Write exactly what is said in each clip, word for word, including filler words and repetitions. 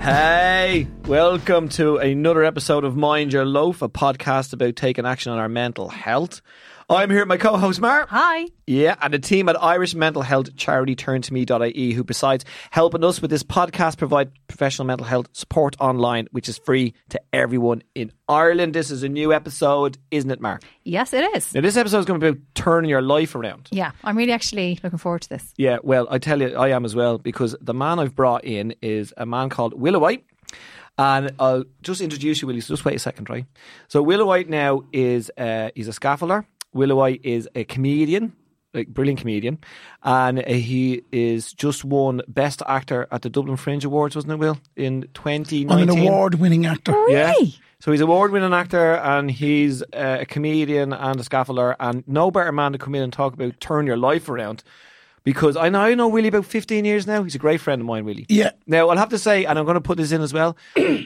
Hey, welcome to another episode of Mind Your Loaf, a podcast about taking action on our mental health. I'm here with my co-host, Mark. Hi. Yeah, and the team at Irish Mental Health Charity, turn to me dot I E, who besides helping us with this podcast, provide professional mental health support online, which is free to everyone in Ireland. This is a new episode, isn't it, Mark? Yes, it is. Now, this episode is going to be about turning your life around. Yeah, I'm really actually looking forward to this. Yeah, well, I tell you, I am as well, because the man I've brought in is a man called Willow White. And I'll just introduce you, Willie, so just wait a second, right? So Willow White now is uh, he's a scaffolder. Willow White is a comedian, like brilliant comedian, and he is just won Best Actor at the Dublin Fringe Awards, wasn't it, Will? In twenty nineteen. I'm an award-winning actor. Really? Yeah. So he's an award-winning actor, and he's uh, a comedian and a scaffolder, and no better man to come in and talk about turn your life around. Because I know, I know Willie about fifteen years now. He's a great friend of mine, Willie. Yeah. Now, I'll have to say, and I'm going to put this in as well,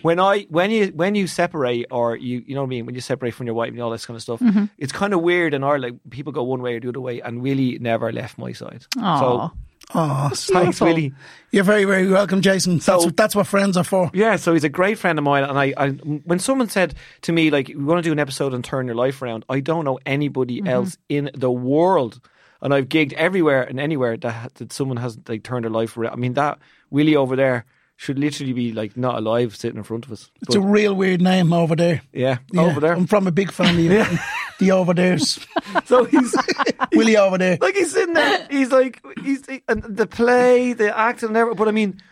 when I when you when you separate or, you you know what I mean, when you separate from your wife and all this kind of stuff, mm-hmm. It's kind of weird in Ireland. People go one way or the other way, and Willie never left my side. Aww. So, oh, thanks, Willie. You're very, very welcome, Jason. So, that's, that's what friends are for. Yeah, so he's a great friend of mine. And I, I, when someone said to me, like, we want to do an episode on turn your life around, I don't know anybody mm-hmm. else in the world. And I've gigged everywhere and anywhere that, that someone has like turned their life around. I mean, that Willie over there should literally be like not alive sitting in front of us. It's but, a real weird name over there. Yeah, yeah, over there. I'm from a big family. Yeah. The over there's. So he's Willie over there. Like he's sitting there. He's like he's and the play, the act, and everything. But I mean,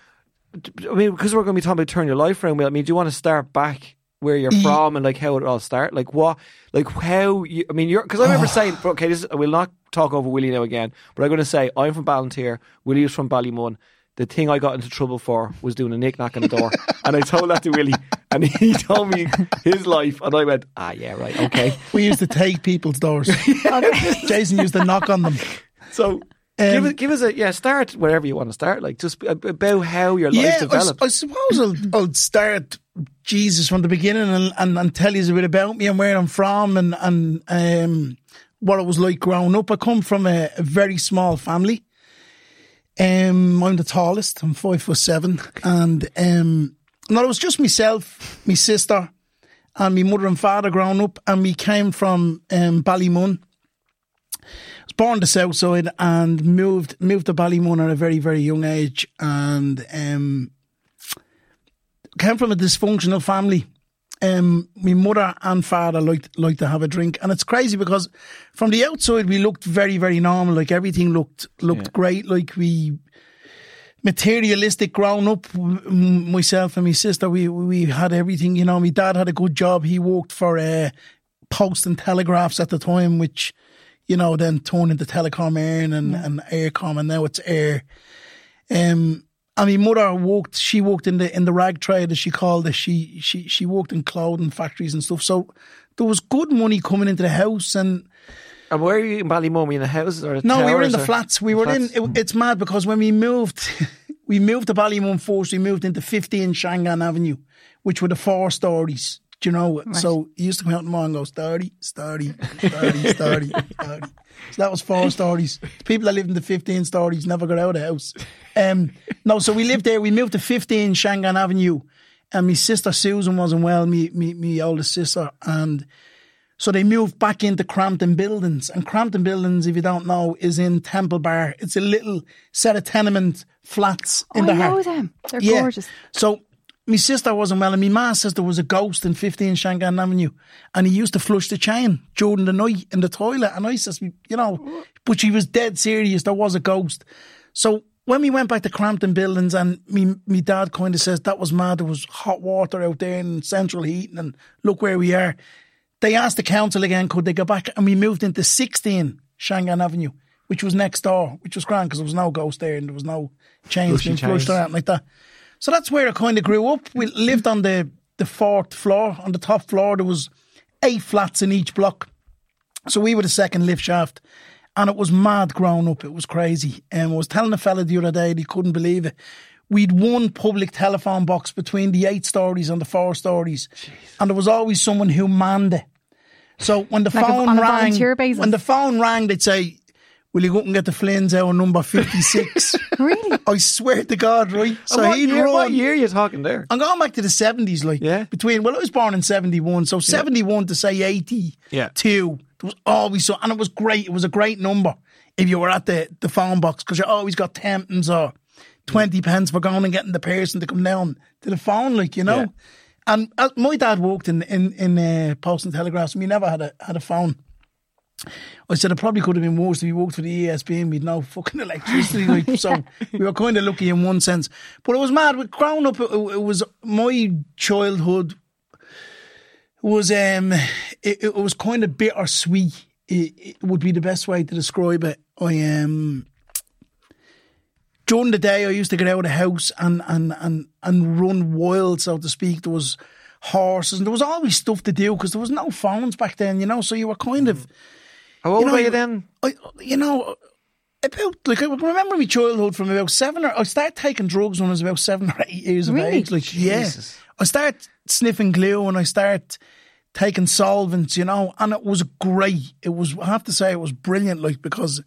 I mean, because we're going to be talking about turn your life around. I mean, do you want to start back where you're from and like how it all started? Like what, like how you, I mean, you're, because I remember saying, okay, this is, I will not talk over Willie now again, but I'm going to say, I'm from Ballinteer, Willie was from Ballymun. The thing I got into trouble for was doing a knick-knack on the door. And I told that to Willie, and he told me his life, and I went, ah, yeah, right, okay. We used to take people's doors. Jason used to knock on them. So, Um, give, us, give us a, yeah, start wherever you want to start, like just about how your life yeah, developed. I, I suppose I'll, I'll start, Jesus, from the beginning and, and, and tell you a bit about me and where I'm from and, and um, what it was like growing up. I come from a, a very small family. Um, I'm the tallest, I'm five foot seven. And um, no, it was just myself, my sister and my mother and father growing up, and we came from um, Ballymun. I was born the south side and moved moved to Ballymun at a very, very young age, and um, came from a dysfunctional family. Um, my mother and father liked, liked to have a drink, and it's crazy because from the outside we looked very, very normal, like everything looked looked yeah. great, like we materialistic growing up, myself and my sister, we, we had everything, you know. My dad had a good job, he worked for uh, Post and Telegraphs at the time, which, you know, then turned into Telecom Éireann and, mm. and Eircom, and now it's Eir. Um, and my mother worked, she worked in the in the rag trade, as she called it. She she she worked in clothing factories and stuff. So there was good money coming into the house. And and where were you in Ballymun? Were you in the houses or the no? We were in the flats. We the were flats? in. It, it's mad because when we moved, we moved to Ballymun first. We moved into fifteen Shangan Avenue, which were the four stories. Do you know it? Right. So he used to come out in the morning and go, sturdy, sturdy, sturdy, sturdy, sturdy. So that was four stories. The people that lived in the fifteen stories never got out of the house. Um, no, so we lived there. We moved to fifteen Shangan Avenue. And my sister Susan wasn't well, me, me, me oldest sister. And so they moved back into Crampton Buildings. And Crampton Buildings, if you don't know, is in Temple Bar. It's a little set of tenement flats in oh, the I know heart. them. They're yeah. gorgeous. So my sister wasn't well, and my ma says there was a ghost in fifteen Shangan Avenue, and he used to flush the chain during the night in the toilet. And I says, you know, but she was dead serious, there was a ghost. So when we went back to Crampton Buildings, and me, me dad kind of says, that was mad, there was hot water out there and central heating, and look where we are. They asked the council again, could they go back? And we moved into sixteen Shangan Avenue, which was next door, which was grand because there was no ghost there and there was no chains being flushed or anything like that. So that's where I kind of grew up. We lived on the, the fourth floor. On the top floor, there was eight flats in each block. So we were the second lift shaft. And it was mad growing up. It was crazy. And I was telling a fella the other day, and he couldn't believe it. We'd one public telephone box between the eight stories and the four stories. Jeez. And there was always someone who manned it. So when the like phone rang, when the phone rang, they'd say, will you go and get the Flynns out on number fifty-six? Really? I swear to God, right? So what, he'd year, run, what year are you talking there? I'm going back to the seventies, like. Yeah. Between, well, I was born in seventy-one, so yeah. seventy-one to say eighty-two. Yeah. There was always so, and it was great. It was a great number if you were at the, the phone box, because you always got tenpence or twenty pence for going and getting the person to come down to the phone, like, you know? Yeah. And uh, my dad worked in in, in uh, Post and Telegraphs, and we never had a had a phone. I said it probably could have been worse if we worked for the E S B and we'd no fucking electricity. Like, yeah. So we were kind of lucky in one sense. But it was mad. Growing up, it, it was my childhood was um it, it was kind of bittersweet. It, it would be the best way to describe it. I um. During the day, I used to get out of the house and, and, and, and run wild, so to speak. There was horses and there was always stuff to do because there was no phones back then, you know, so you were kind of... How old you know, were you then? I, you know, about, like, I remember my childhood from about seven or... I started taking drugs when I was about seven or eight years really? of age. Like, Jesus. Yeah. I started sniffing glue and I started taking solvents, you know, and it was great. It was, I have to say, it was brilliant, like, because...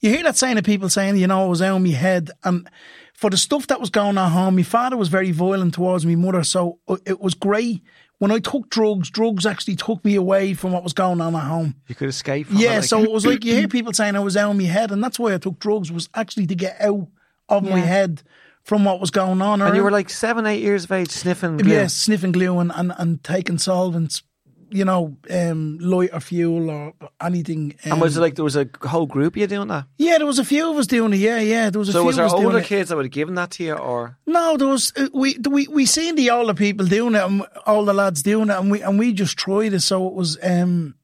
You hear that saying of people saying, you know, it was out of my head. And for the stuff that was going on home, my father was very violent towards my mother. So it was great. When I took drugs, drugs actually took me away from what was going on at home. You could escape from Yeah, it, like, so it was like, you hear people saying I was out of my head. And that's why I took drugs, was actually to get out of yeah. my head from what was going on. And you were like seven, eight years of age sniffing glue. Yeah, sniffing glue and, and, and taking solvents. You know, um, lighter fuel or anything. Um, and was it like there was a whole group of you doing that? Yeah, there was a few of us doing it. Yeah, yeah, there was a so few was there of us older kids it. that would have given that to you, or no? There was uh, we we we seen the older people doing it, and all the lads doing it, and we and we just tried it. So it was, um,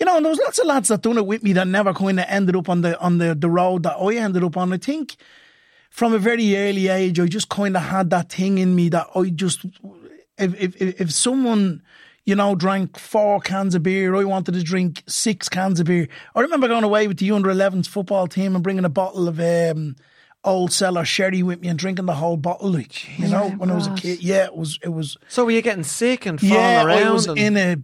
you know, and there was lots of lads that done it with me that never kind of ended up on the on the, the road that I ended up on. I think from a very early age, I just kind of had that thing in me that I just if if if someone. You know, drank four cans of beer. I wanted to drink six cans of beer. I remember going away with the under elevens football team and bringing a bottle of um, Old Cellar sherry with me and drinking the whole bottle. Like, you yeah, know, when I was a kid, yeah, it was, it was. So were you getting sick and falling yeah, around? Yeah, I was and... in a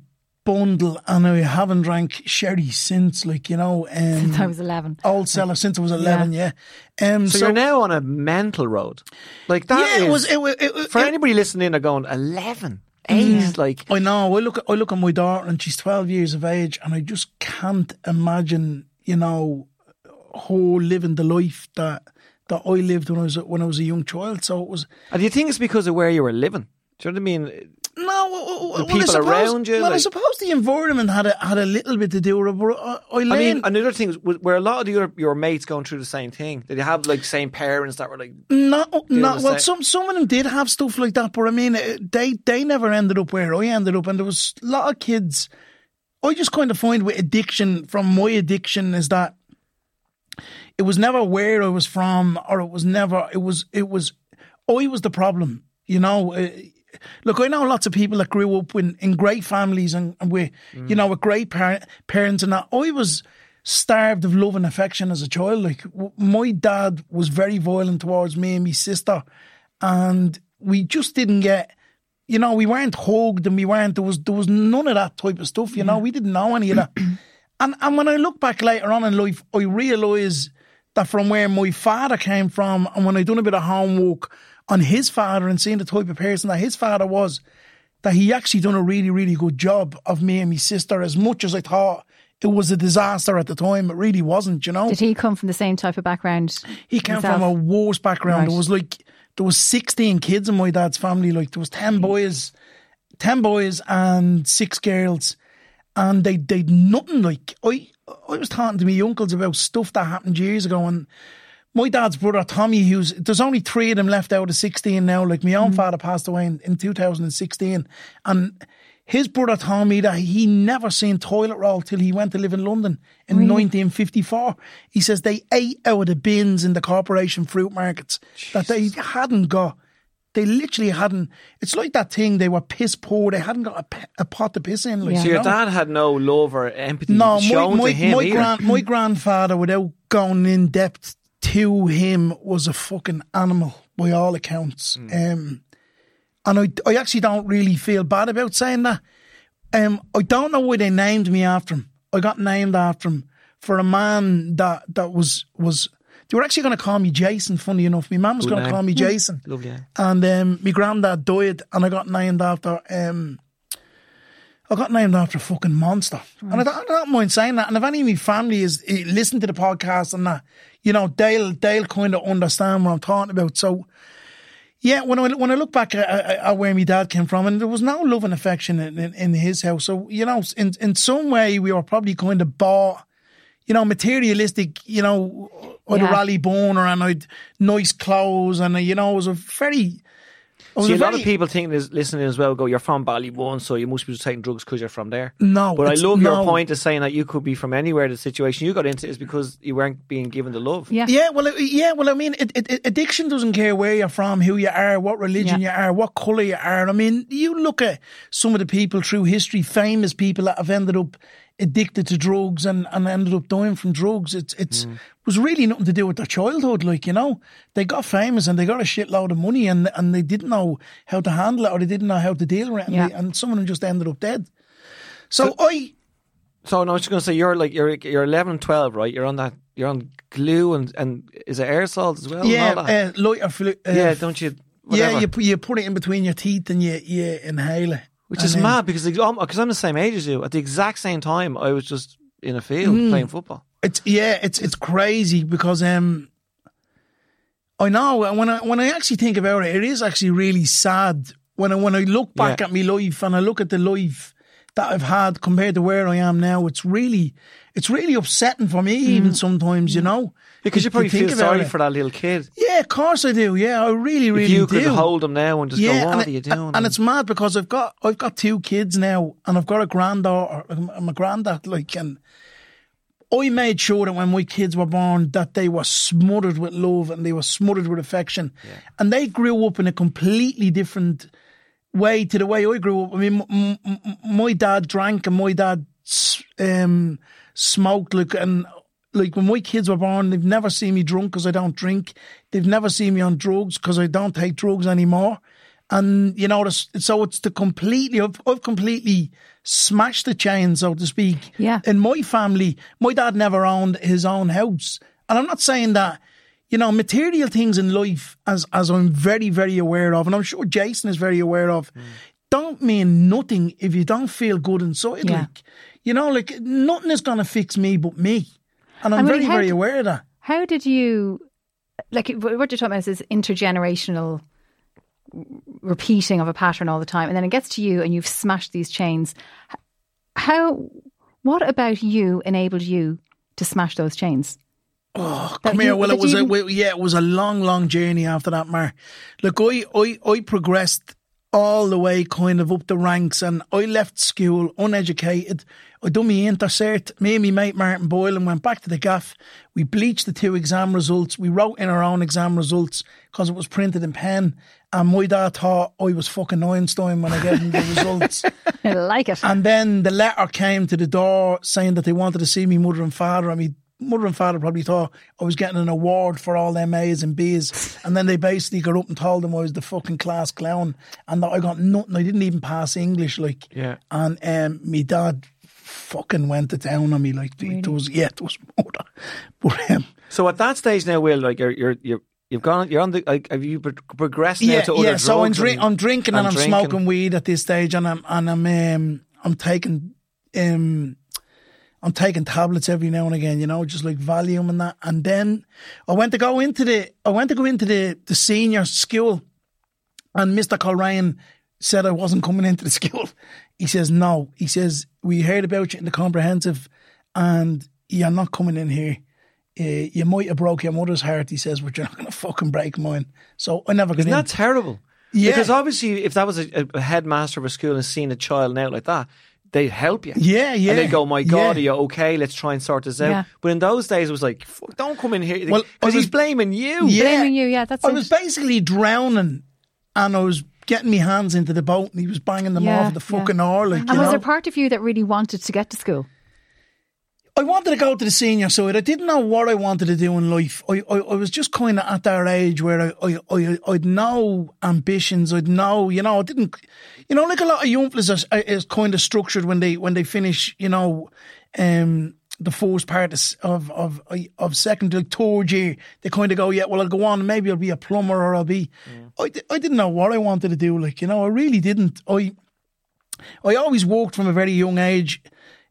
bundle, and I haven't drank sherry since. Like, you know, um, since I was eleven. Old Cellar since I was eleven. Yeah. yeah. Um, so, so you're now on a mental road. Like that. Yeah, is, it was. It, it, it, for it, anybody listening, they're going eleven. Age, mm. like I know I look at I look at my daughter and she's twelve years of age and I just can't imagine, you know, her living the life that that I lived when I was when I was a young child. So it was. And do you think it's because of where you were living? Do you know what I mean? No, the people well, suppose, around you. Well, like, I suppose the environment had a, had a little bit to do with it. I, I, I mean, another thing is where a lot of your your mates going through the same thing. Did you have like same parents that were like? No, no. Well, same? some some of them did have stuff like that, but I mean, they they never ended up where I ended up, and there was a lot of kids. I just kind of find with addiction, from my addiction, is that it was never where I was from, or it was never it was it was I was the problem, you know. It, Look, I know lots of people that grew up in, in great families and, and with, mm. you know, with great par- parents and that. I was starved of love and affection as a child. Like, w- my dad was very violent towards me and my sister. And we just didn't get, you know, we weren't hugged and we weren't, there was there was none of that type of stuff, you mm. know. We didn't know any of that. and and when I look back later on in life, I realise that from where my father came from and when I done a bit of homework on his father and seeing the type of person that his father was, that he actually done a really, really good job of me and my sister. As much as I thought it was a disaster at the time, it really wasn't, you know. Did he come from the same type of background? He came himself? from a worse background. Right. It was like there was sixteen kids in my dad's family. Like, there was ten boys, ten boys and six girls, and they did nothing. Like, I, I was talking to my uncles about stuff that happened years ago, and my dad's brother Tommy, who's there's only three of them left out of sixteen now. Like, my own mm-hmm. father passed away in, in two thousand sixteen, and his brother told me that he never seen toilet roll till he went to live in London in really? nineteen fifty-four. He says they ate out of the bins in the corporation fruit markets Jeez. That they hadn't got. They literally hadn't. It's like that thing, they were piss poor. They hadn't got a, a pot to piss in. Like, yeah. So your dad had no love or empathy no, shown my, my, to him my, gran, my grandfather, without going in depth to him, was a fucking animal by all accounts. Mm. Um And I, I actually don't really feel bad about saying that. Um, I don't know why they named me after him. I got named after him for a man that, that was, was... They were actually going to call me Jason, funny enough. My mum was going to call me Jason. Lovely. And um, my granddad died, and I got named after... Um, I got named after a fucking monster. Right. And I don't, I don't mind saying that. And if any of my family is listen to the podcast and that, you know, they'll, they'll kind of understand what I'm talking about. So... Yeah, when I, when I look back at, at where my dad came from, and there was no love and affection in, in, in his house. So, you know, in in some way, we were probably kind of bought, you know, materialistic, you know, I'd yeah. a rally boner and I'd nice clothes and, you know, it was a very... Was See, a, a lot very, of people think, listening as well, go, you're from Ballymun, so you must be taking drugs because you're from there. No. But I love no. your point of saying that you could be from anywhere. The situation you got into is because you weren't being given the love. Yeah, yeah well, it, yeah, well, I mean, it, it, addiction doesn't care where you're from, who you are, what religion yeah. you are, what colour you are. I mean, you look at some of the people through history, famous people that have ended up addicted to drugs and, and ended up dying from drugs. It's it's mm. was really nothing to do with their childhood. Like, you know, they got famous and they got a shitload of money and and they didn't know how to handle it, or they didn't know how to deal with it, and, yeah. they, and some of them just ended up dead. So, so I, so no, I was just gonna say you're like you're you're eleven and twelve, right? You're on that. You're on glue and and is it aerosol as well? Yeah, and all that? Uh, lighter flu- uh, yeah, don't you? Whatever. Yeah, you you put it in between your teeth and you you inhale it. Which and is then, mad because because I'm the same age as you. At the exact same time, I was just in a field mm, playing football. It's yeah, it's it's crazy because um, I know, and when I when I actually think about it, it is actually really sad when I when I look back yeah. at my life and I look at the life that I've had compared to where I am now. It's really it's really upsetting for me mm. even sometimes, you know. Because you probably feel sorry for that little kid. Yeah, of course I do. Yeah, I really, really do. If you could hold him now and just go, what are you doing? And it's mad because I've got I've got two kids now, and I've got a granddaughter. I'm a granddad, like, and I made sure that when my kids were born, that they were smothered with love and they were smothered with affection, yeah. and they grew up in a completely different way to the way I grew up. I mean, m- m- my dad drank and my dad um, smoked, like, and. Like, when my kids were born, they've never seen me drunk because I don't drink. They've never seen me on drugs because I don't take drugs anymore. And, you know, so it's the completely, I've, I've completely smashed the chain, so to speak. Yeah. In my family, my dad never owned his own house. And I'm not saying that, you know, material things in life, as, as I'm very, very aware of, and I'm sure Jason is very aware of, mm. don't mean nothing if you don't feel good inside. Yeah. Like, you know, like, nothing is going to fix me but me. And I'm I mean, very, very did, aware of that. How did you, like, what you're talking about is this intergenerational repeating of a pattern all the time. And then it gets to you and you've smashed these chains. How, what about you enabled you to smash those chains? Oh, that come you, here. Well, it was, a, well, yeah, it was a long, long journey after that, Mark. Look, I, I, I progressed all the way kind of up the ranks, and I left school uneducated. I done my intercert. Me and my mate Martin Boylan went back to the gaff. We bleached the two exam results. We wrote in our own exam results because it was printed in pen. And my dad thought I was fucking Einstein when I gave him the results. I like it. And then the letter came to the door saying that they wanted to see me mother and father. I mean, mother and father probably thought I was getting an award for all them A's and B's, and then they basically got up and told them I was the fucking class clown and that I got nothing. I didn't even pass English, like. Yeah. And um, my dad fucking went to town on me, like. Really? It was, yeah, it was murder. But um, so at that stage now, Will, like, you're you're you're you've gone, you're on the, like, have you progressed now yeah, to other yeah. drugs? Yeah, so I'm, dri- I'm drinking and, and I'm drinking. smoking weed at this stage, and I'm and I'm um, I'm taking um. I'm taking tablets every now and again, you know, just like Valium and that. And then I went to go into the, I went to go into the, the senior school, and Mister Coleraine said I wasn't coming into the school. He says, no. He says, we heard about you in the comprehensive and you're not coming in here. Uh, you might have broke your mother's heart, he says, but you're not going to fucking break mine. So I never got in. Isn't that terrible? Yeah. Because obviously if that was a, a headmaster of a school and seen a child now like that, they'd help you. Yeah, yeah. And they'd go, my God, yeah. Are you okay? Let's try and sort this out. Yeah. But in those days, it was like, fuck, don't come in here. Because well, he's was, blaming you. Yeah. Blaming you, yeah. That's I it. was basically drowning and I was getting my hands into the boat and he was banging them yeah, off the fucking yeah. oar. Like, and you was know? there part of you that really wanted to get to school? I wanted to go to the senior side. I didn't know what I wanted to do in life. I I, I was just kind of at that age where I, I, I, I'd no ambitions. I'd no, you know, I didn't, you know, like a lot of young fellas are, is kind of structured when they when they finish, you know, um, the first part of, of, of second, like third year, they kind of go, yeah, well, I'll go on. Maybe I'll be a plumber or I'll be, yeah. I, I didn't know what I wanted to do. Like, you know, I really didn't. I, I always worked from a very young age.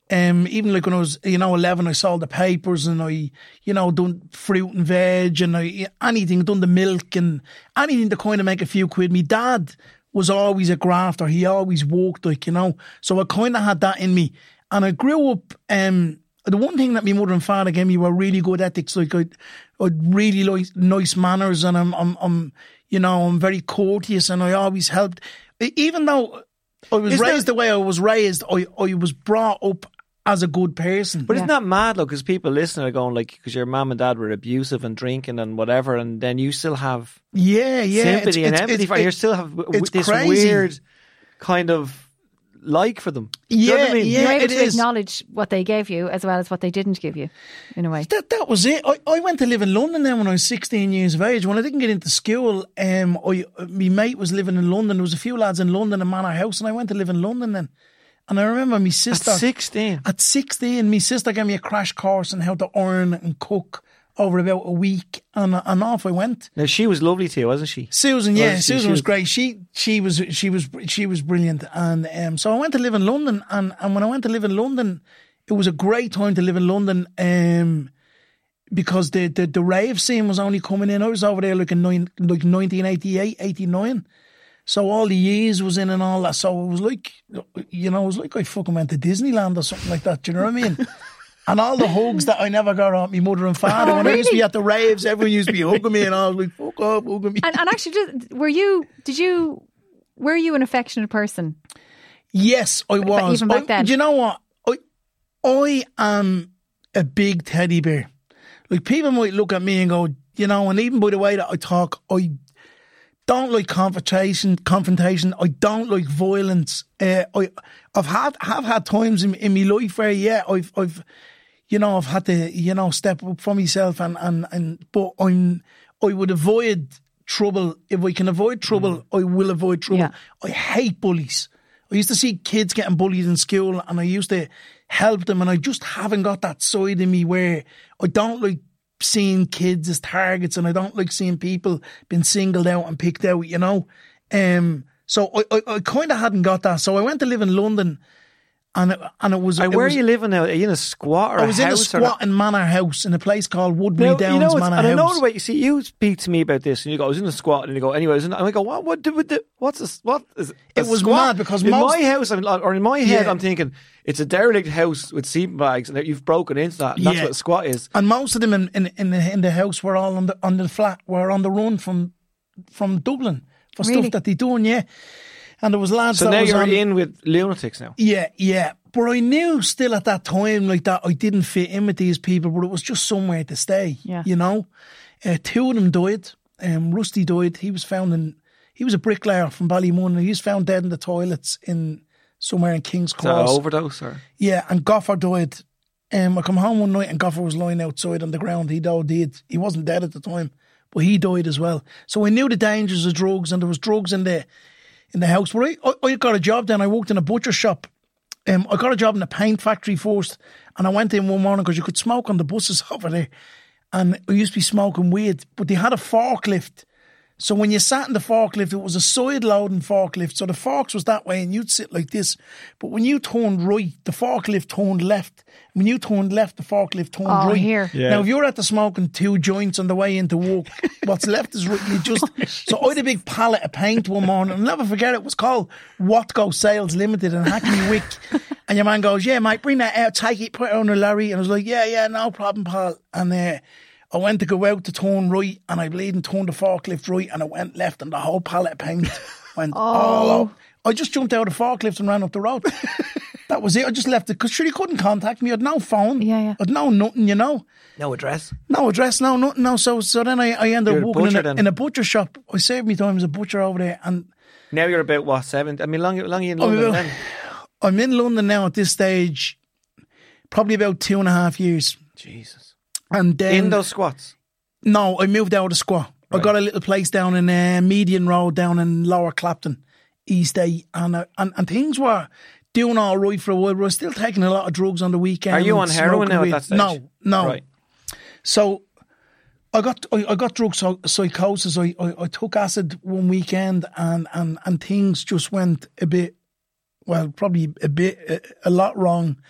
Um, even like when I was, you know, eleven, I sold the papers and I, you know, done fruit and veg and I, anything, done the milk and anything to kind of make a few quid. My dad was always a grafter. He always worked, like, you know, so I kind of had that in me. And I grew up, um, the one thing that my mother and father gave me were really good ethics. Like I, I really like nice manners and I'm, I'm, I'm, you know, I'm very courteous and I always helped. Even though I was Is raised that- the way I was raised, I, I was brought up as a good person. But yeah. Isn't that mad, look, because people listening are going like, because your mum and dad were abusive and drinking and whatever, and then you still have yeah, yeah, sympathy it's, and it's, empathy it's, for it, you still have w- this crazy. weird kind of like for them. Yeah, you know what I mean? yeah, You're able it to is. acknowledge what they gave you as well as what they didn't give you, in a way. That that was it. I, I went to live in London then when I was sixteen years of age. When I didn't get into school, um, I, my mate was living in London. There was a few lads in London, a manor house, and I went to live in London then. And I remember my sister... At sixteen? At sixteen, my sister gave me a crash course on how to iron and cook over about a week, and and off I went. Now, she was lovely to you, wasn't she? Susan, yeah, wasn't she? Susan she was, was great. She she was she was, she was brilliant. And um, so I went to live in London, and, and when I went to live in London, it was a great time to live in London um, because the, the, the rave scene was only coming in. I was over there like in nine, like nineteen eighty-eight, eighty-nine. So all the years was in and all that. So it was like, you know, it was like I fucking went to Disneyland or something like that. Do you know what I mean? And all the hugs that I never got off my mother and father. Oh, when really? I used to be at the raves, everyone used to be hugging me and I was like, fuck off, hugging me. And, and actually, just, were you, did you, were you an affectionate person? Yes, I was. Even back I, then? Do you know what? I, I am a big teddy bear. Like people might look at me and go, you know, and even by the way that I talk, I don't like confrontation. Confrontation. I don't like violence. Uh, I, I've had, have had times in, in my life where, yeah, I've, I've, you know, I've had to, you know, step up for myself, and, and, and but I'm, I would avoid trouble if I can avoid trouble. Mm. I will avoid trouble. Yeah. I hate bullies. I used to see kids getting bullied in school, and I used to help them, and I just haven't got that side in me where I don't like seeing kids as targets, and I don't like seeing people being singled out and picked out, you know. Um, so I, I, I kind of hadn't got that. So I went to live in London, and it, and it was. And it where was, are you living now? Are you in a squat or I was a in a squat in Manor House in a place called Woodbury now, Downs you know, Manor and House. And I know the way you see you speak to me about this, and you go, "I was in a squat," and you go, "Anyway," and I go, "What? What? What, what what's a, what is?" A it was squat? Mad because in most, my house, I'm, or in my head, yeah. I'm thinking. It's a derelict house with sleeping bags, and you've broken into that. And yeah. That's what a squat is. And most of them in, in, in the in the house were all on the on the flat, were on the run from from Dublin for really? stuff that they done. Yeah, and there was lads. So that now was you're on, in with lunatics now. Yeah, yeah. But I knew still at that time like that I didn't fit in with these people, but it was just somewhere to stay. Yeah, you know. Uh, two of them died. Um, Rusty died. He was found in. He was a bricklayer from Ballymun. He was found dead in the toilets in. Somewhere in King's Cross. Is that an overdose? Or? Yeah, and Goffer died. Um, I come home one night and Goffer was lying outside on the ground. He died. He wasn't dead at the time, but he died as well. So I knew the dangers of drugs, and there was drugs in the in the house. But I, I, I got a job then. I worked in a butcher shop. Um, I got a job in a paint factory first, and I went in one morning because you could smoke on the buses over there. And I used to be smoking weed, but they had a forklift. So when you sat in the forklift, it was a side-loading forklift. So the forks was that way and you'd sit like this. But when you turned right, the forklift turned left. When you turned left, the forklift turned oh, right. Here. Yeah. Now, if you're at the smoking two joints on the way into work, what's left is right. You just... Oh, so I had a big pallet of paint one morning. I'll never forget it. It was called Watco Sales Limited in Hackney Wick. And your man goes, yeah, mate, bring that out, take it, put it on a lorry. And I was like, yeah, yeah, no problem, pal. And uh, I went to go out to turn right, and I bleed and turned the forklift right, and it went left, and the whole pallet of paint went oh. all over. I just jumped out of the forklift and ran up the road. That was it. I just left it, because sure, you couldn't contact me. I had no phone. Yeah, yeah. I had no nothing, you know. No address? No address, no nothing. No. So so then I, I ended up working in a, in a butcher shop. I saved me time as a butcher over there. And now you're about, what, seven? I mean, long, long are you in London about, then? I'm in London now at this stage, probably about two and a half years. Jesus. And then, in those squats? No, I moved out of the squat. Right. I got a little place down in uh, Median Road, down in Lower Clapton, East eight. And, uh, and and things were doing all right for a while. We were still taking a lot of drugs on the weekend. Are you on heroin now weed. At that stage? No, no. Right. So I got I, I got drug so- psychosis. I, I, I took acid one weekend and, and, and things just went a bit, well, probably a bit, a, a lot wrong.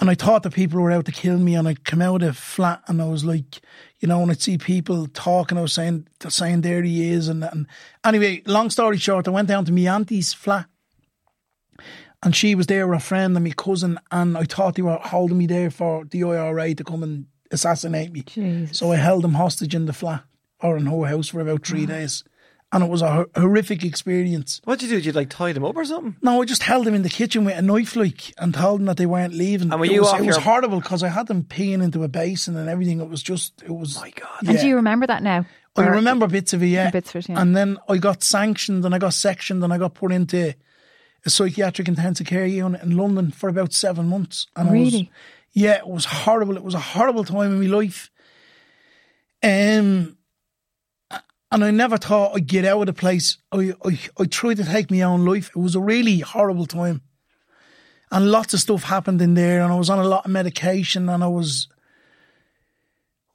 And I thought that people were out to kill me, and I came out of the flat and I was like, you know, and I'd see people talking, I was saying, saying there he is. And, and anyway, long story short, I went down to my auntie's flat and she was there with a friend and my cousin, and I thought they were holding me there for the I R A to come and assassinate me. Jeez. So I held them hostage in the flat or in her house for about three wow. days. And it was a horrific experience. What did you do? Did you like tie them up or something? No, I just held them in the kitchen with a knife like and told them that they weren't leaving. And were you it was, off it your... was horrible because I had them peeing into a basin and everything. It was just, it was... My God. Yeah. And do you remember that now? I or... remember bits of it, yeah. Bits of it, yeah. And then I got sanctioned and I got sectioned and I got put into a psychiatric intensive care unit in London for about seven months. And really? I was, yeah, it was horrible. It was a horrible time in my life. Um... And I never thought I'd get out of the place. I, I I tried to take my own life. It was a really horrible time. And lots of stuff happened in there. And I was on a lot of medication. And I was...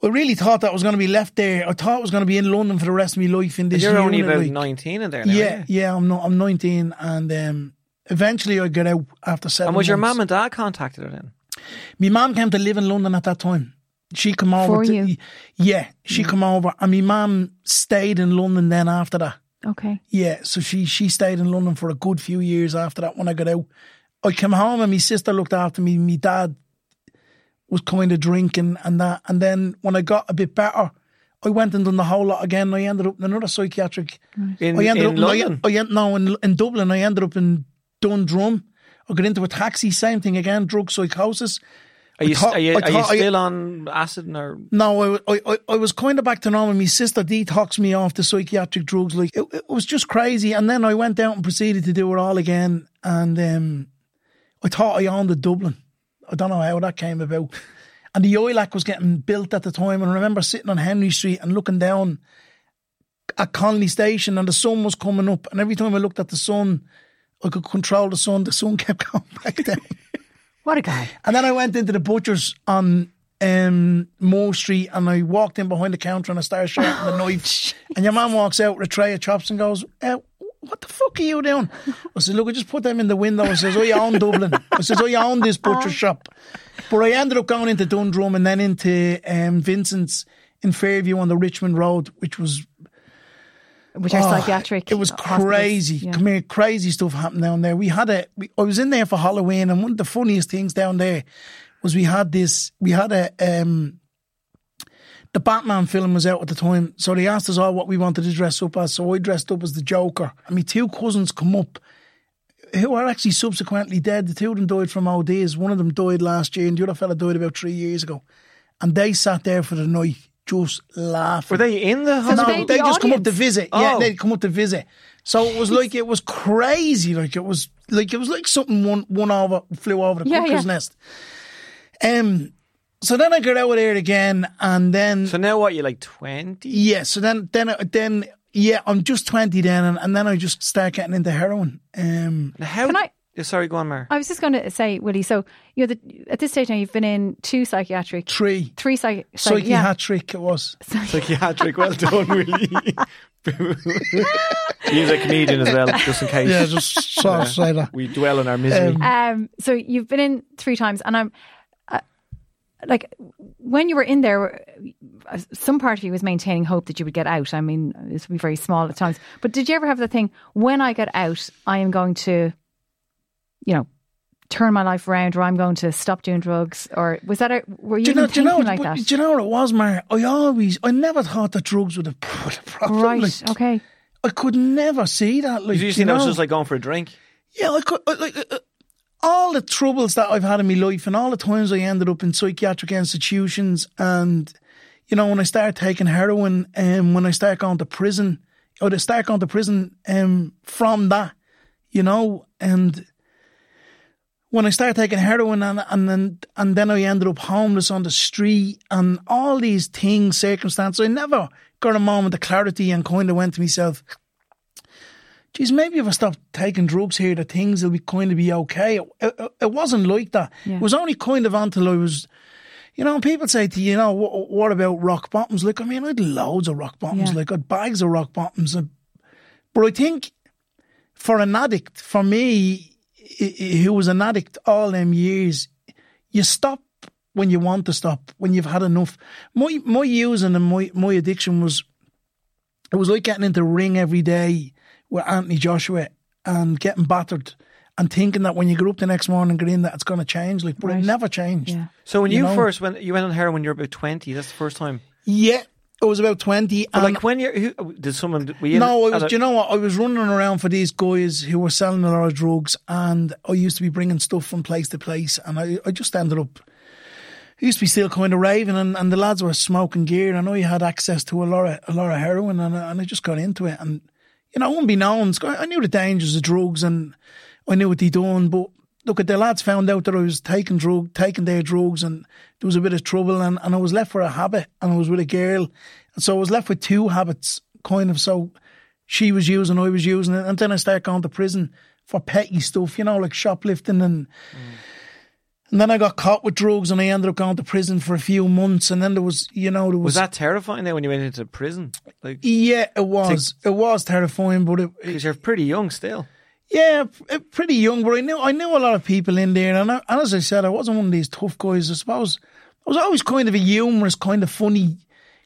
I really thought that I was going to be left there. I thought I was going to be in London for the rest of my life in this You're unit, only about like. nineteen in there now, Yeah, yeah, I'm not, I'm nineteen. And um, eventually I got out after seven And was months. Your mum and dad contacted her then? My mum came to live in London at that time. She come over. To, you? Yeah, she yeah. come over. And my mum stayed in London then after that. Okay. Yeah, so she, she stayed in London for a good few years after that when I got out. I came home and my sister looked after me. My dad was kind of drinking and that. And then when I got a bit better, I went and done the whole lot again. I ended up in another psychiatric. In, I ended in up London? In, I, I, no, in, in Dublin. I ended up in Dundrum. I got into a taxi, same thing again, drug psychosis. Are you, thought, are you, are you still I, on acid? Or? No, I, I I was kind of back to normal. My sister detoxed me off the psychiatric drugs. Like it, it was just crazy. And then I went out and proceeded to do it all again. And um, I thought I owned the Dublin. I don't know how that came about. And the Oilac was getting built at the time. And I remember sitting on Henry Street and looking down at Conley Station and the sun was coming up. And every time I looked at the sun, I could control the sun. The sun kept going back down. What a guy. And then I went into the butcher's on um, Moore Street and I walked in behind the counter and I started shouting the knife. And your man walks out with a tray of chops and goes, eh, what the fuck are you doing? I said, look, I just put them in the window. I says, oh, you own Dublin. I says, oh, you own this butcher shop. But I ended up going into Dundrum and then into um, Vincent's in Fairview on the Richmond Road, which was... Which are oh, psychiatric. It was crazy. Yeah. Come here, crazy stuff happened down there. We had a, we, I was in there for Halloween, and one of the funniest things down there was we had this, we had a, um, the Batman film was out at the time, so they asked us all what we wanted to dress up as. So I dressed up as the Joker, and my two cousins come up, who are actually subsequently dead. The two of them died from O Ds. One of them died last year, and the other fella died about three years ago. And they sat there for the night. Just laughing. Were they in the hospital? No, they just come up to visit. Yeah, oh. They'd come up to visit. So it was like, it was crazy. Like it was like, it was like something one, one over, flew over the yeah, cuckoo's yeah. nest. Um, so then I got out of there again and then. So now what, you're like twenty? Yeah. So then, then, then, yeah, I'm just twenty then. And, and then I just start getting into heroin. Um, how, can I, Sorry, go on, Mar. I was just going to say, Willie, so you're the, at this stage now you've been in two psychiatric... Three. Three psych, psych, psychiatric, yeah. it was. Psych- psychiatric, well done, Willie. He's a comedian as well, just in case. Yeah, just sort of say that. We dwell in our misery. Um, um, so you've been in three times, and I'm... Uh, like, when you were in there, some part of you was maintaining hope that you would get out. I mean, this would be very small at times. But did you ever have the thing, when I get out, I am going to... you know, turn my life around, or I'm going to stop doing drugs, or was that a, were you, do you know, thinking do you know, like that? Do you know what it was, Mar? I always, I never thought that drugs would have put a problem. Right, like, okay. I could never see that. Like, you, you know, that was just like going for a drink. Yeah, I could, like, uh, all the troubles that I've had in my life and all the times I ended up in psychiatric institutions, and, you know, when I started taking heroin and um, when I started going to prison, or to start going to prison um, from that, you know, and... when I started taking heroin and, and then and then I ended up homeless on the street and all these things, circumstances, I never got a moment of clarity and kind of went to myself, geez, maybe if I stopped taking drugs here, the things will be kind of be okay. It, it, it wasn't like that. Yeah. It was only kind of until I was, you know, people say to you, you know, what, what about rock bottoms? Like, I mean, I had loads of rock bottoms, yeah. like I had bags of rock bottoms. But I think for an addict, for me... who was an addict all them years, you stop when you want to stop, when you've had enough. My my using and my, my addiction was, it was like getting into a ring every day with Anthony Joshua and getting battered and thinking that when you get up the next morning and get in that it's going to change. Like, but right. it never changed. Yeah. So when you, you know? first went, you went on heroin when you were about twenty, that's the first time? Yeah. I was about twenty. But and like when you did someone? Were you no, I was, do you know what? I was running around for these guys who were selling a lot of drugs, and I used to be bringing stuff from place to place, and I, I just ended up. I used to be still kind of raving, and, and the lads were smoking gear, and I know you had access to a lot of a lot of heroin, and and I just got into it, and you know, unbeknownst, I knew the dangers of drugs, and I knew what they'd done, but. Look, the lads found out that I was taking drug, taking their drugs, and there was a bit of trouble, and, and I was left with a habit, and I was with a girl, and so I was left with two habits, kind of. So she was using, I was using, it, and then I started going to prison for petty stuff, you know, like shoplifting, and mm. and then I got caught with drugs, and I ended up going to prison for a few months, and then there was, you know, there was, was that terrifying then when you went into prison? Like, yeah, it was, to, it was terrifying, but it because you're pretty young still. Yeah, pretty young, but I knew I knew a lot of people in there, and, I, and as I said, I wasn't one of these tough guys. I suppose I was always kind of a humorous, kind of funny,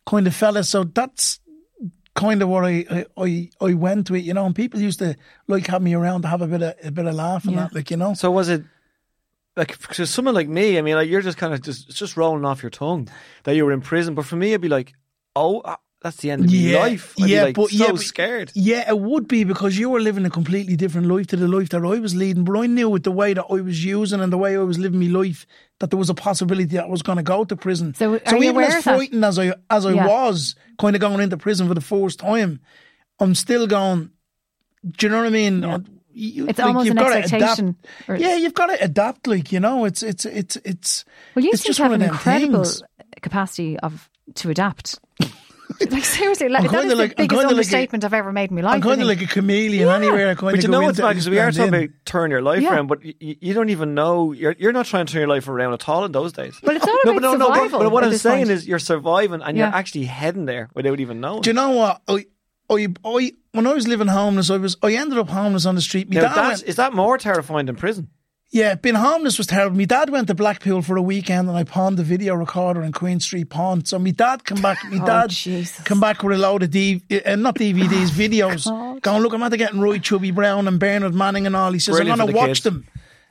kind of fella. So that's kind of what I I, I went to it, you know. And people used to like have me around to have a bit of a bit of laugh and yeah. that, like, you know. So was it like because someone like me? I mean, like, you're just kind of just it's just rolling off your tongue that you were in prison. But for me, it'd be like, oh. I, That's the end of your yeah, life. I'd yeah, be like but, so yeah, but, scared. Yeah, it would be because you were living a completely different life to the life that I was leading. But I knew with the way that I was using and the way I was living my life that there was a possibility that I was going to go to prison. So, so even as frightened as I as I yeah. was, kind of going into prison for the first time, I'm still going. Do you know what I mean? Yeah. You, it's like, almost an expectation. Yeah, you've got to adapt. Like, you know, it's it's it's it's. Well, you it's seem just to have an incredible things. capacity of to adapt. Like, seriously, like, that is like, the biggest understatement like I've ever made in my life. I'm kind of like a chameleon yeah. anywhere. I kind but of you know it's not, because we are talking about turn your life yeah. around, but you, you don't even know, you're, you're not trying to turn your life around at all in those days. Well, it's all no, about no, no, survival. But, but what I'm saying point. is you're surviving and yeah. you're actually heading there without even knowing. Do you know what? I, I, I, when I was living homeless, I was I ended up homeless on the street. My now, dad went, is that more terrifying than prison? Yeah, being homeless was terrible. My dad went to Blackpool for a weekend and I pawned the video recorder in Queen Street Pawn. So my dad come back, my oh, dad Jesus. come back with a load of, D- uh, not D V Ds, oh, videos. God. Going, look, I'm after getting Roy Chubby Brown and Bernard Manning and all. He says, brilliant, I'm going to the watch kids. them.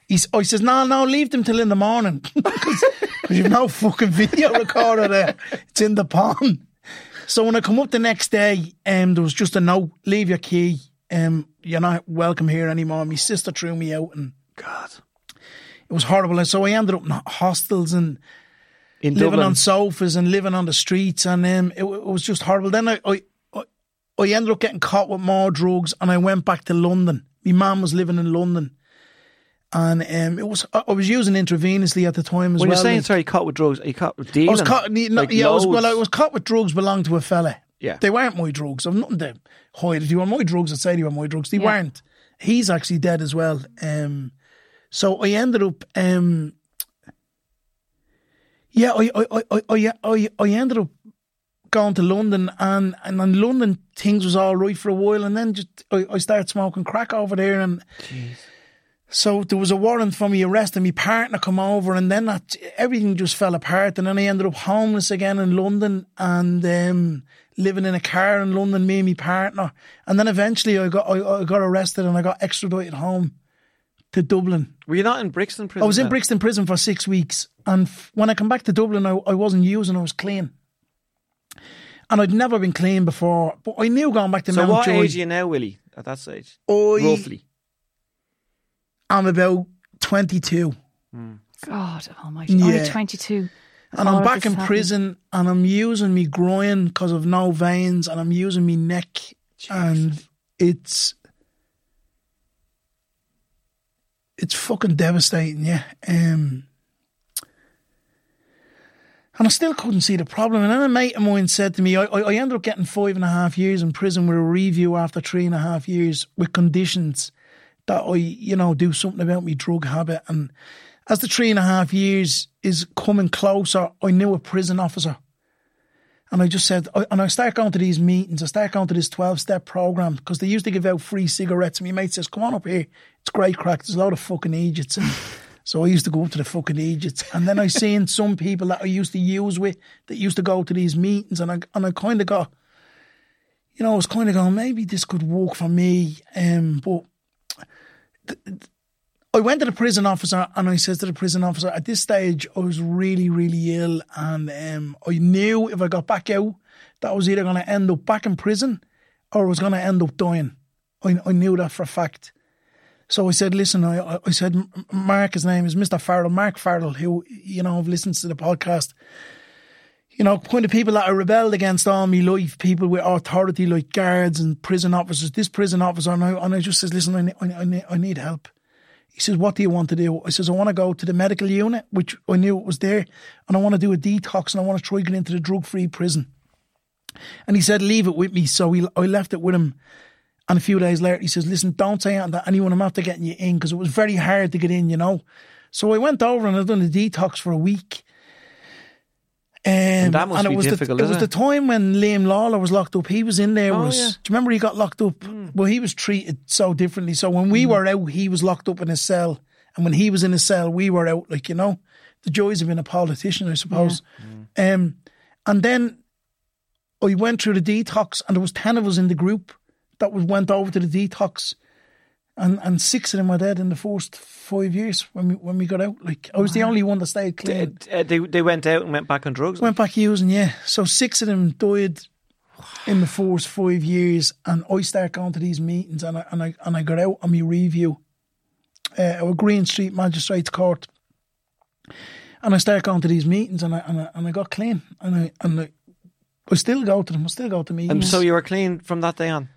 He's, oh, he says, no, no, leave them till in the morning. Because you've no fucking video recorder there. It's in the pawn. So when I come up the next day, um, there was just a note, leave your key. Um, you're not welcome here anymore. My sister threw me out and God. It was horrible. And so I ended up in hostels and in living Dublin. on sofas and living on the streets. And um, it, it was just horrible. Then I, I, I ended up getting caught with more drugs and I went back to London. My mum was living in London. And um, it was I was using intravenously at the time as well. When you're well, saying, like, sorry, caught with drugs, are you caught with dealing? I was caught, no, like yeah, I was, well, I was caught with drugs belonged to a fella. Yeah. They weren't my drugs. I've nothing to hide. If you were my drugs, I'd say they were my drugs. They yeah. weren't. He's actually dead as well. Um So I ended up, um, yeah, I I, I, I, I I ended up going to London, and, and in London things was all right for a while, and then just I, I started smoking crack over there, and Jeez. So there was a warrant for me arrest, and my partner come over, and then that, everything just fell apart, and then I ended up homeless again in London, and um, living in a car in London, me and my partner, and then eventually I got I, I got arrested and I got extradited home to Dublin. Were you not in Brixton prison? I was in then? Brixton prison for six weeks, and f- when I come back to Dublin, I, I wasn't using, I was clean. And I'd never been clean before, but I knew going back to so Mountjoy. So what age are you now, Willie, at that stage? I, Roughly. I'm about twenty-two. Mm. God almighty. Yeah. Only twenty-two. That's and I'm back in happened. prison, and I'm using me groin because of no veins, and I'm using me neck. Jesus. And it's... It's fucking devastating, yeah. Um, and I still couldn't see the problem. And then a mate of mine said to me, I, I ended up getting five and a half years in prison with a review after three and a half years with conditions that I, you know, do something about my drug habit. And as the three and a half years is coming closer, I knew a prison officer. And I just said, and I start going to these meetings, I start going to this twelve-step program, because they used to give out free cigarettes. And my mate says, come on up here, it's great crack, there's a lot of fucking idiots. And so I used to go up to the fucking idiots. And then I seen some people that I used to use with, that used to go to these meetings, and I and I kind of got, you know, I was kind of going, maybe this could work for me. Um, but th- th- I went to the prison officer, and I said to the prison officer, at this stage, I was really, really ill, and um, I knew if I got back out, that I was either going to end up back in prison, or I was going to end up dying. I, I knew that for a fact. So I said, listen, I, I said, Mark, his name is Mister Farrell, Mark Farrell, who, you know, listens to the podcast. You know, kind of people that I rebelled against all my life, people with authority like guards and prison officers, this prison officer, and I, and I just said, listen, I need, I need, I need help. He says, what do you want to do? I says, I want to go to the medical unit, which I knew it was there, and I want to do a detox, and I want to try get into the drug-free prison. And he said, leave it with me. So he, I left it with him. And a few days later, he says, listen, don't say that to anyone, I'm after getting you in, because it was very hard to get in, you know. So I went over and I'd done a detox for a week. Um, and that must and be it was difficult, the, it was it? the time when Liam Lawler was locked up. He was in there. Oh, was, yeah. Do you remember he got locked up? Mm. Well, he was treated so differently. So when we mm. were out, he was locked up in his cell. And when he was in his cell, we were out. Like, you know, the joys of being a politician, I suppose. Yeah. Mm. Um, and then I went through the detox, and there was ten of us in the group that went over to the detox. And and six of them were dead in the first five years when we when we got out. Like, I was the only one that stayed clean. They, they, they went out and went back on drugs? Went back using, yeah. So six of them died in the first five years. And I started going to these meetings, and I, and I, and I got out on my review. Uh, I was Green Street Magistrates Court. And I started going to these meetings, and I and I, and I got clean. And, I, and I, I still go to them. I still go to meetings. And so you were clean from that day on?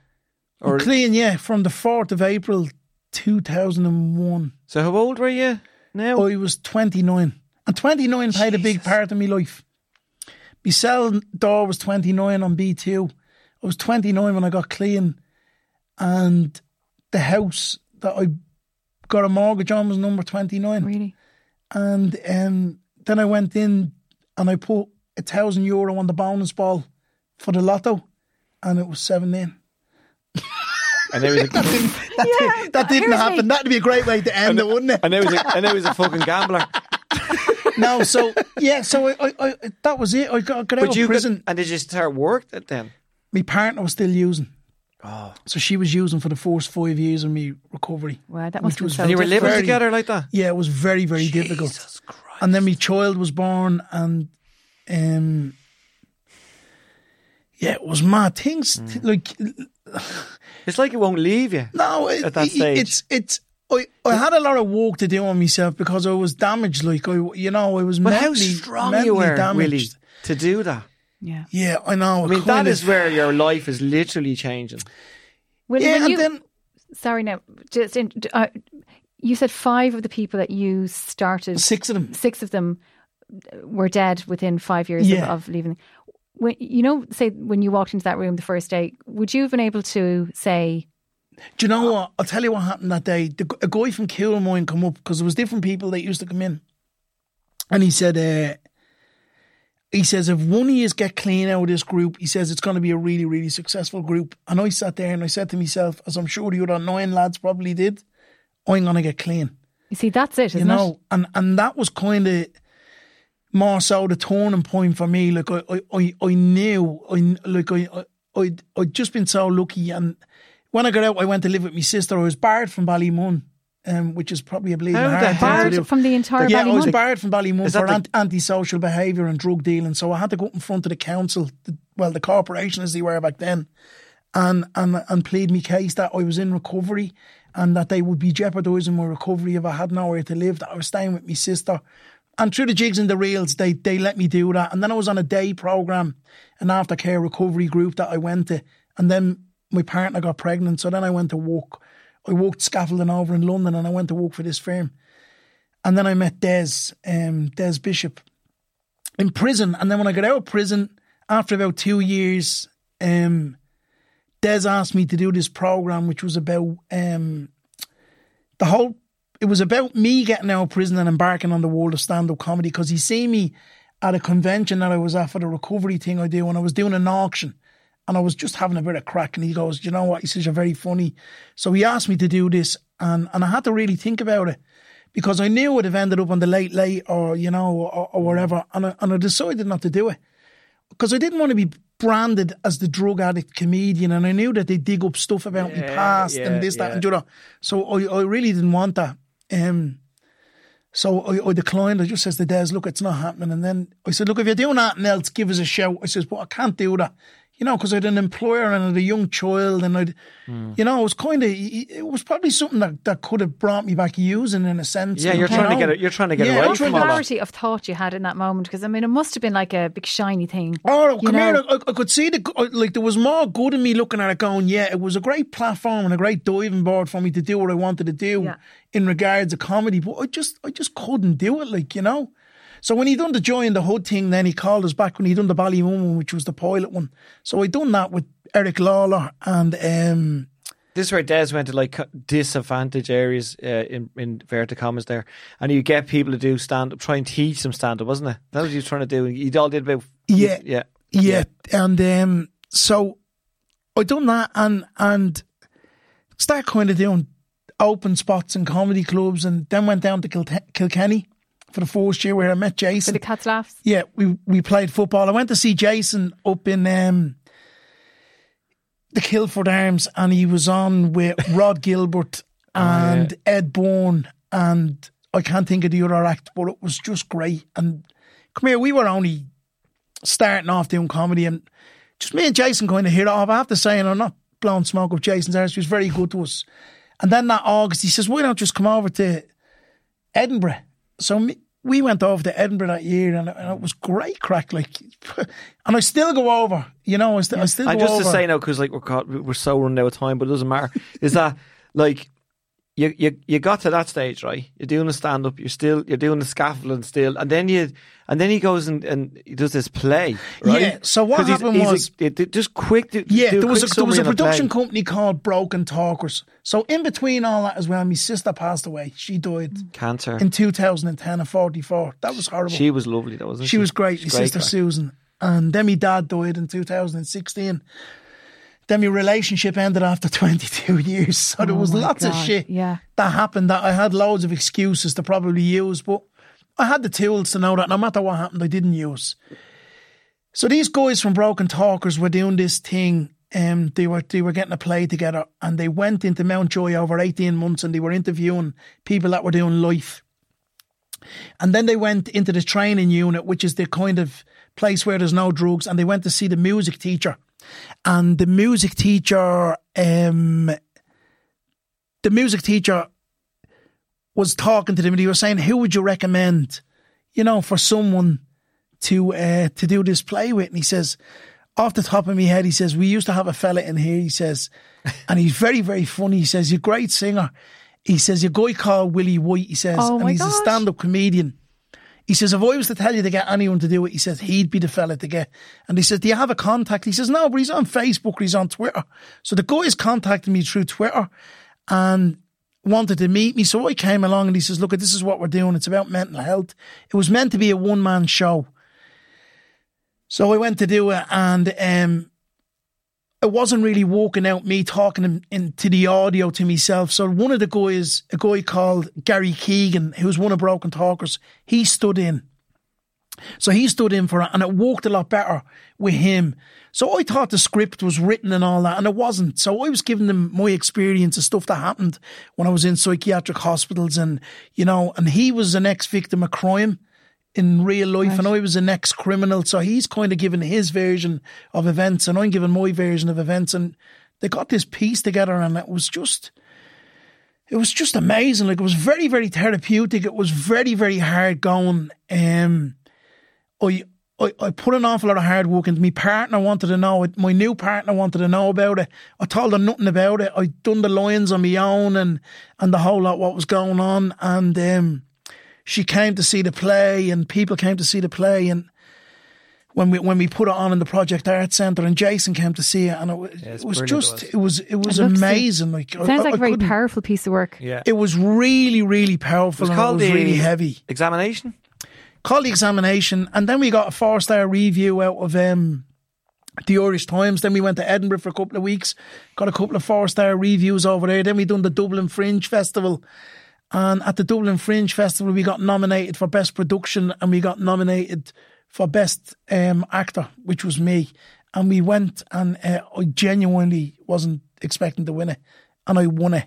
Or clean, yeah, from the fourth of April two thousand one. So how old were you now? I was twenty-nine. And twenty-nine Jesus. Played a big part of my life. My cell door was twenty-nine on B two. I was twenty-nine when I got clean. And the house that I got a mortgage on was number twenty-nine. Really? And um, then I went in and I put a thousand euro on the bonus ball for the lotto. And it was seventeen. And there was a, that didn't, that yeah, didn't, that didn't happen. That'd be a great way to end and, it, wouldn't it? And there was a, and there was a fucking gambler. No, so yeah, so I, I, I, that was it. I got, got out of prison. Could, and did you start work then? My partner was still using. Oh, so she was using for the first five years of me recovery. Wow, that must was. So and you were living very, together like that? Yeah, it was very, very Jesus difficult. Christ. And then my child was born, and um, yeah, it was mad things mm. t- like. It's like it won't leave you. No, it, at that stage. It's it's. I, I had a lot of work to do on myself because I was damaged. Like I, you know, I was but mentally, how strong mentally you were, damaged really, to do that. Yeah, yeah, I know. I mean, that of, is where your life is literally changing. Well, yeah, and you, then sorry, now just in, uh, you said five of the people that you started. Six of them. Six of them were dead within five years yeah. of, of leaving. When, you know, say when you walked into that room the first day, would you have been able to say, Do you know what? I'll tell you what happened that day. The, a guy from Kilmoyne come up, because there was different people that used to come in. And he said, uh, he says, if one of yous get clean out of this group, he says, it's going to be a really, really successful group. And I sat there and I said to myself, as I'm sure the other nine lads probably did, I'm going to get clean. You see, that's it, isn't you know? It? And, and that was kind of more so the turning point for me. Like, I, I, I, I knew, I, like, I, I I'd, I'd just been so lucky. And when I got out, I went to live with my sister. I was barred from Ballymun, um, which is probably a bleeding oh, hard thing to do. From the entire yeah, Ballymun? Yeah, I was barred from Ballymun for the... antisocial behaviour and drug dealing. So I had to go up in front of the council, the, well, the corporation as they were back then, and, and, and plead my case that I was in recovery and that they would be jeopardising my recovery if I had nowhere to live, that I was staying with my sister. And through the jigs and the reels, they they let me do that. And then I was on a day programme, an aftercare recovery group that I went to. And then my partner got pregnant. So then I went to work. I worked scaffolding over in London and I went to work for this firm. And then I met Des, um, Des Bishop in prison. And then when I got out of prison, after about two years, um, Des asked me to do this programme, which was about um, the whole... It was about me getting out of prison and embarking on the world of stand-up comedy, because he seen me at a convention that I was at for the recovery thing I do, and I was doing an auction and I was just having a bit of crack, and he goes, you know what, he says, you're very funny. So he asked me to do this, and, and I had to really think about it, because I knew it would have ended up on the Late Late or, you know, or, or wherever, and I, and I decided not to do it because I didn't want to be branded as the drug addict comedian, and I knew that they dig up stuff about yeah, me past yeah, and this, yeah. that and the other. So I, I really didn't want that. Um, so I, I declined. I just says to Des, look, it's not happening. And then I said, look, if you're doing anything else, give us a shout. I says, but I can't do that, you know, because I had an employer and I had a young child, and I'd, mm. you know, it was kind of, it was probably something that, that could have brought me back using in a sense. Yeah, you're trying know? to get it. You're trying to get yeah, away. What clarity of thought you had in that moment? Because I mean, it must have been like a big shiny thing. Oh, come know? here! I, I could see the like. There was more good in me looking at it, going, yeah, it was a great platform and a great diving board for me to do what I wanted to do yeah. in regards to comedy. But I just, I just couldn't do it, like you know. So when he done the Joy in the Hood thing, then he called us back when he done the Ballymun one, which was the pilot one. So I done that with Eric Lawler and... Um, this is where Des went to like disadvantaged areas uh, in, in Verticomas there. And you get people to do stand-up, try and teach them stand-up, wasn't it? That was what you were trying to do. You all did about... Yeah. Yeah. Yeah. yeah. And um, so I done that and, and started kind of doing open spots in comedy clubs, and then went down to Kil- Kilkenny. For the first year where I met Jason. For the Cat's Laughs? Yeah, we we played football. I went to see Jason up in um, the Kilford Arms, and he was on with Rod Gilbert and oh, yeah. Ed Bourne, and I can't think of the other act, but it was just great. And come here, we were only starting off doing comedy, and just me and Jason going to hit off. I have to say, and I'm not blowing smoke up Jason's arse, he was very good to us. And then that August, he says, why don't you just come over to Edinburgh? So me, we went over to Edinburgh that year, and, and it was great crack. Like, and I still go over, you know. I, st- yeah. I still. And go just over. To say now, because like we're caught, we're so running out of time, but it doesn't matter. Is that like you, you you got to that stage, right? You're doing a stand up, you're still you're doing the scaffolding still, and then you and then he goes and, and he does this play, right? Yeah. So what happened he's, was he's a, just quick. Do, yeah, do there, was quick a, there was a there was a production company called Broken Talkers. So in between all that as well, my sister passed away. She died. Cancer. In two thousand ten at forty-four. That was horrible. She was lovely though, wasn't she? She was great, my sister crack. Susan. And then my dad died in two thousand sixteen. Then my relationship ended after twenty-two years. So there was oh lots God. of shit yeah. that happened that I had loads of excuses to probably use. But I had the tools to know that no matter what happened, I didn't use. So these guys from Broken Talkers were doing this thing. Um, they were they were getting a play together, and they went into Mountjoy over eighteen months, and they were interviewing people that were doing life. And then they went into the training unit, which is the kind of place where there's no drugs, and they went to see the music teacher. And the music teacher, um, the music teacher was talking to them, and he was saying, who would you recommend, you know, for someone to uh, to do this play with? And he says... Off the top of my head, he says, we used to have a fella in here, he says, and he's very, very funny. He says, you're a great singer. He says, your guy called Willie White, he says, oh and he's gosh. a stand-up comedian. He says, if I was to tell you to get anyone to do it, he says, he'd be the fella to get. And he says, do you have a contact? He says, no, but he's on Facebook or he's on Twitter. So the guys contacted me through Twitter and wanted to meet me. So I came along and he says, look, this is what we're doing. It's about mental health. It was meant to be a one-man show. So I went to do it and um, it wasn't really walking out me talking in, into the audio to myself. So one of the guys, a guy called Gary Keegan, who was one of Broken Talkers, he stood in. So he stood in for it and it walked a lot better with him. So I thought the script was written and all that, and it wasn't. So I was giving them my experience of stuff that happened when I was in psychiatric hospitals and, you know, and he was an ex-victim of crime in real life, right. And I was an ex-criminal, so he's kind of giving his version of events and I'm giving my version of events, and they got this piece together and it was just it was just amazing. Like, it was very, very therapeutic. It was very, very hard going. Um, I, I, I put an awful lot of hard work into my partner wanted to know it. My new partner wanted to know about it. I told her nothing about it. I'd done the lines on my own and, and the whole lot what was going on, and um she came to see the play and people came to see the play, and when we when we put it on in the Project Art Centre, and Jason came to see it, and it was, yeah, it was just it was it was amazing. Like, sounds I, like I a very powerful piece of work. Yeah. It was really, really powerful. It was, called and it was the really heavy. Examination? Called The Examination, and then we got a four star review out of um, the Irish Times. Then we went to Edinburgh for a couple of weeks, got a couple of four star reviews over there. Then we done the Dublin Fringe Festival. And at the Dublin Fringe Festival, we got nominated for Best Production and we got nominated for Best um, Actor, which was me. And we went and uh, I genuinely wasn't expecting to win it. And I won it.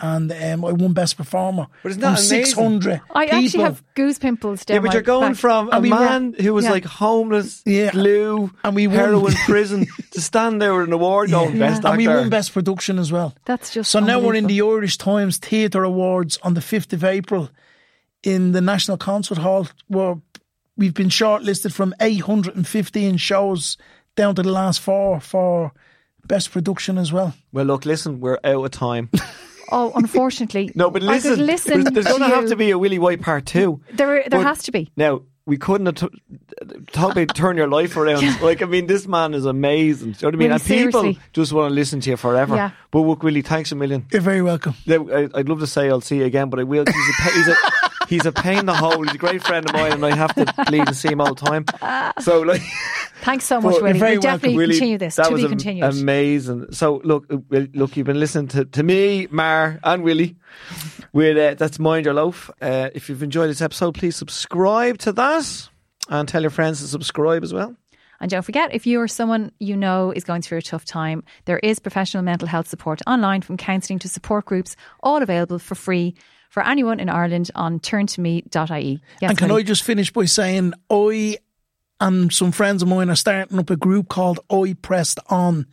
And um, I won Best Performer. But isn't that amazing? six hundred I people. Actually have goose pimples down. Yeah, but you're going back. From a we man were, who was yeah. like homeless, yeah. glue, and we heroin prison to stand there with an award going yeah. Best yeah. Actor. And we won Best Production as well. That's just so now we're in the Irish Times Theatre Awards on the fifth of April in the National Concert Hall, where we've been shortlisted from eight hundred fifteen shows down to the last four for Best Production as well. Well, look, listen, we're out of time. Oh, unfortunately. No, but listen, I could listen there's, there's going to have to be a Willie White part two. There there but has to be. Now, we couldn't t- talk about turn your life around. Yeah. Like, I mean, this man is amazing. Do you know what I mean? Really, and seriously. People just want to listen to you forever. Yeah. But look, Willie, thanks a million. You're very welcome. Now, I, I'd love to say I'll see you again, but I will. He's a, he's a, he's a pain in the hole. He's a great friend of mine and I have to leave and see him all the time. So, like... Thanks so much, Willie. We'll definitely Willie, continue this. That to was be continued. Amazing. So, look, look, you've been listening to, to me, Mar, and Willie. With uh, that's Mind Your Loaf. Uh, if you've enjoyed this episode, please subscribe to that and tell your friends to subscribe as well. And don't forget, if you or someone you know is going through a tough time, there is professional mental health support online, from counselling to support groups, all available for free for anyone in Ireland on turn to me dot I E. Yes, and can Willie? I just finish by saying I... and some friends of mine are starting up a group called I Pressed On,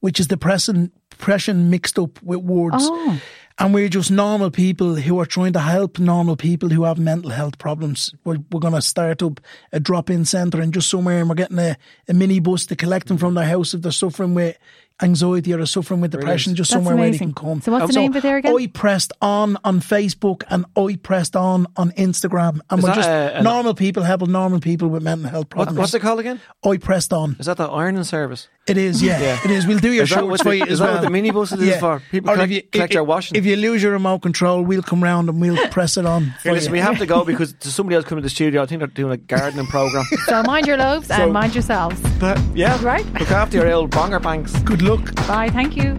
which is depression, depression mixed up with words. Oh. And we're just normal people who are trying to help normal people who have mental health problems. We're, we're going to start up a drop-in centre and just somewhere, and we're getting a, a minibus to collect them from their house if they're suffering with anxiety or they're suffering with depression. Brilliant. Just That's somewhere amazing. Where they can come. So what's and the so name of there again? I Pressed On on Facebook and I Pressed On on Instagram. And is we're just a, a, normal people helping normal people with mental health problems. What, what's it called again? I Pressed On. Is that the ironing service? It is, yeah. yeah. It is. We'll do your show for you as well. Is that what the minibus is yeah. for? People collect, you, collect it, their washing. If you lose your remote control, we'll come round and we'll press it on. Here, listen, you. We have to go because there's somebody else coming to the studio. I think they're doing a gardening programme. So mind your loaves so, and mind yourselves. But, yeah. Right? Look after your old bonger banks. Good luck. Bye, thank you.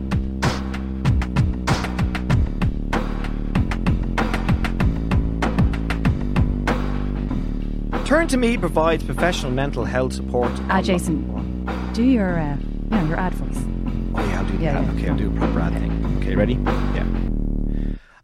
Turn to Me provides professional mental health support. Ah, uh, Jason, one. Do your uh, you know, your ad voice. Oh yeah, I'll do yeah, that. Yeah, okay, yeah. I'll do a proper ad thing. Okay, ready? Yeah.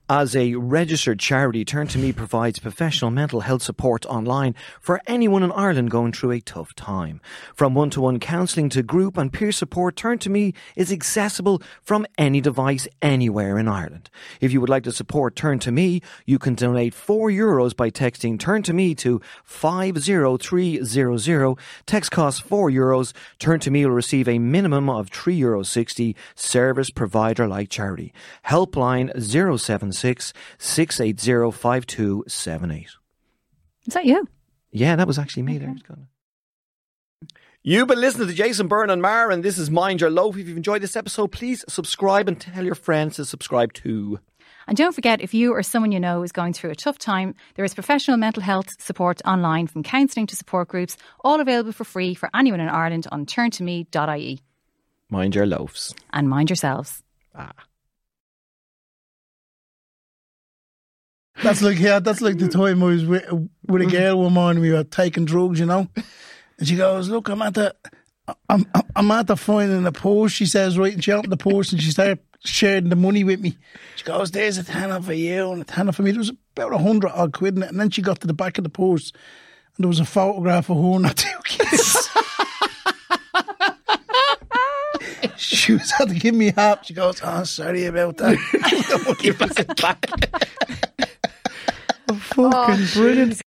As a registered charity, Turn to Me provides professional mental health support online for anyone in Ireland going through a tough time. From one-to-one counselling to group and peer support, Turn to Me is accessible from any device anywhere in Ireland. If you would like to support Turn to Me, you can donate four euros by texting Turn to Me to five zero three zero zero. Text costs four euros. Turn to Me will receive a minimum of three euros sixty. Service provider-like charity. Helpline zero seven zero six six eight zero five two seven eight. Is that you? Yeah, that was actually me okay. there. It's gone. You've been listening to Jason Byrne and Mar, and this is Mind Your Loaf. If you've enjoyed this episode, please subscribe and tell your friends to subscribe too. And don't forget, if you or someone you know is going through a tough time, there is professional mental health support online, from counselling to support groups, all available for free for anyone in Ireland on turn to me dot I E. Mind your loaves. And mind yourselves. Ah. That's like, yeah, that's like the time I was with, with a girl one morning, we were taking drugs, you know. And she goes, look, I'm at the, I'm, I'm at the finding the post, she says, right, and she opened the post and she started sharing the money with me. She goes, there's a tenner for you and a tenner for me. There was about a hundred odd quid in it. And then she got to the back of the post and there was a photograph of her and her two kids. She was had to give me half. She goes, oh, sorry about that. Give us it back. Oh, fucking oh, brilliant.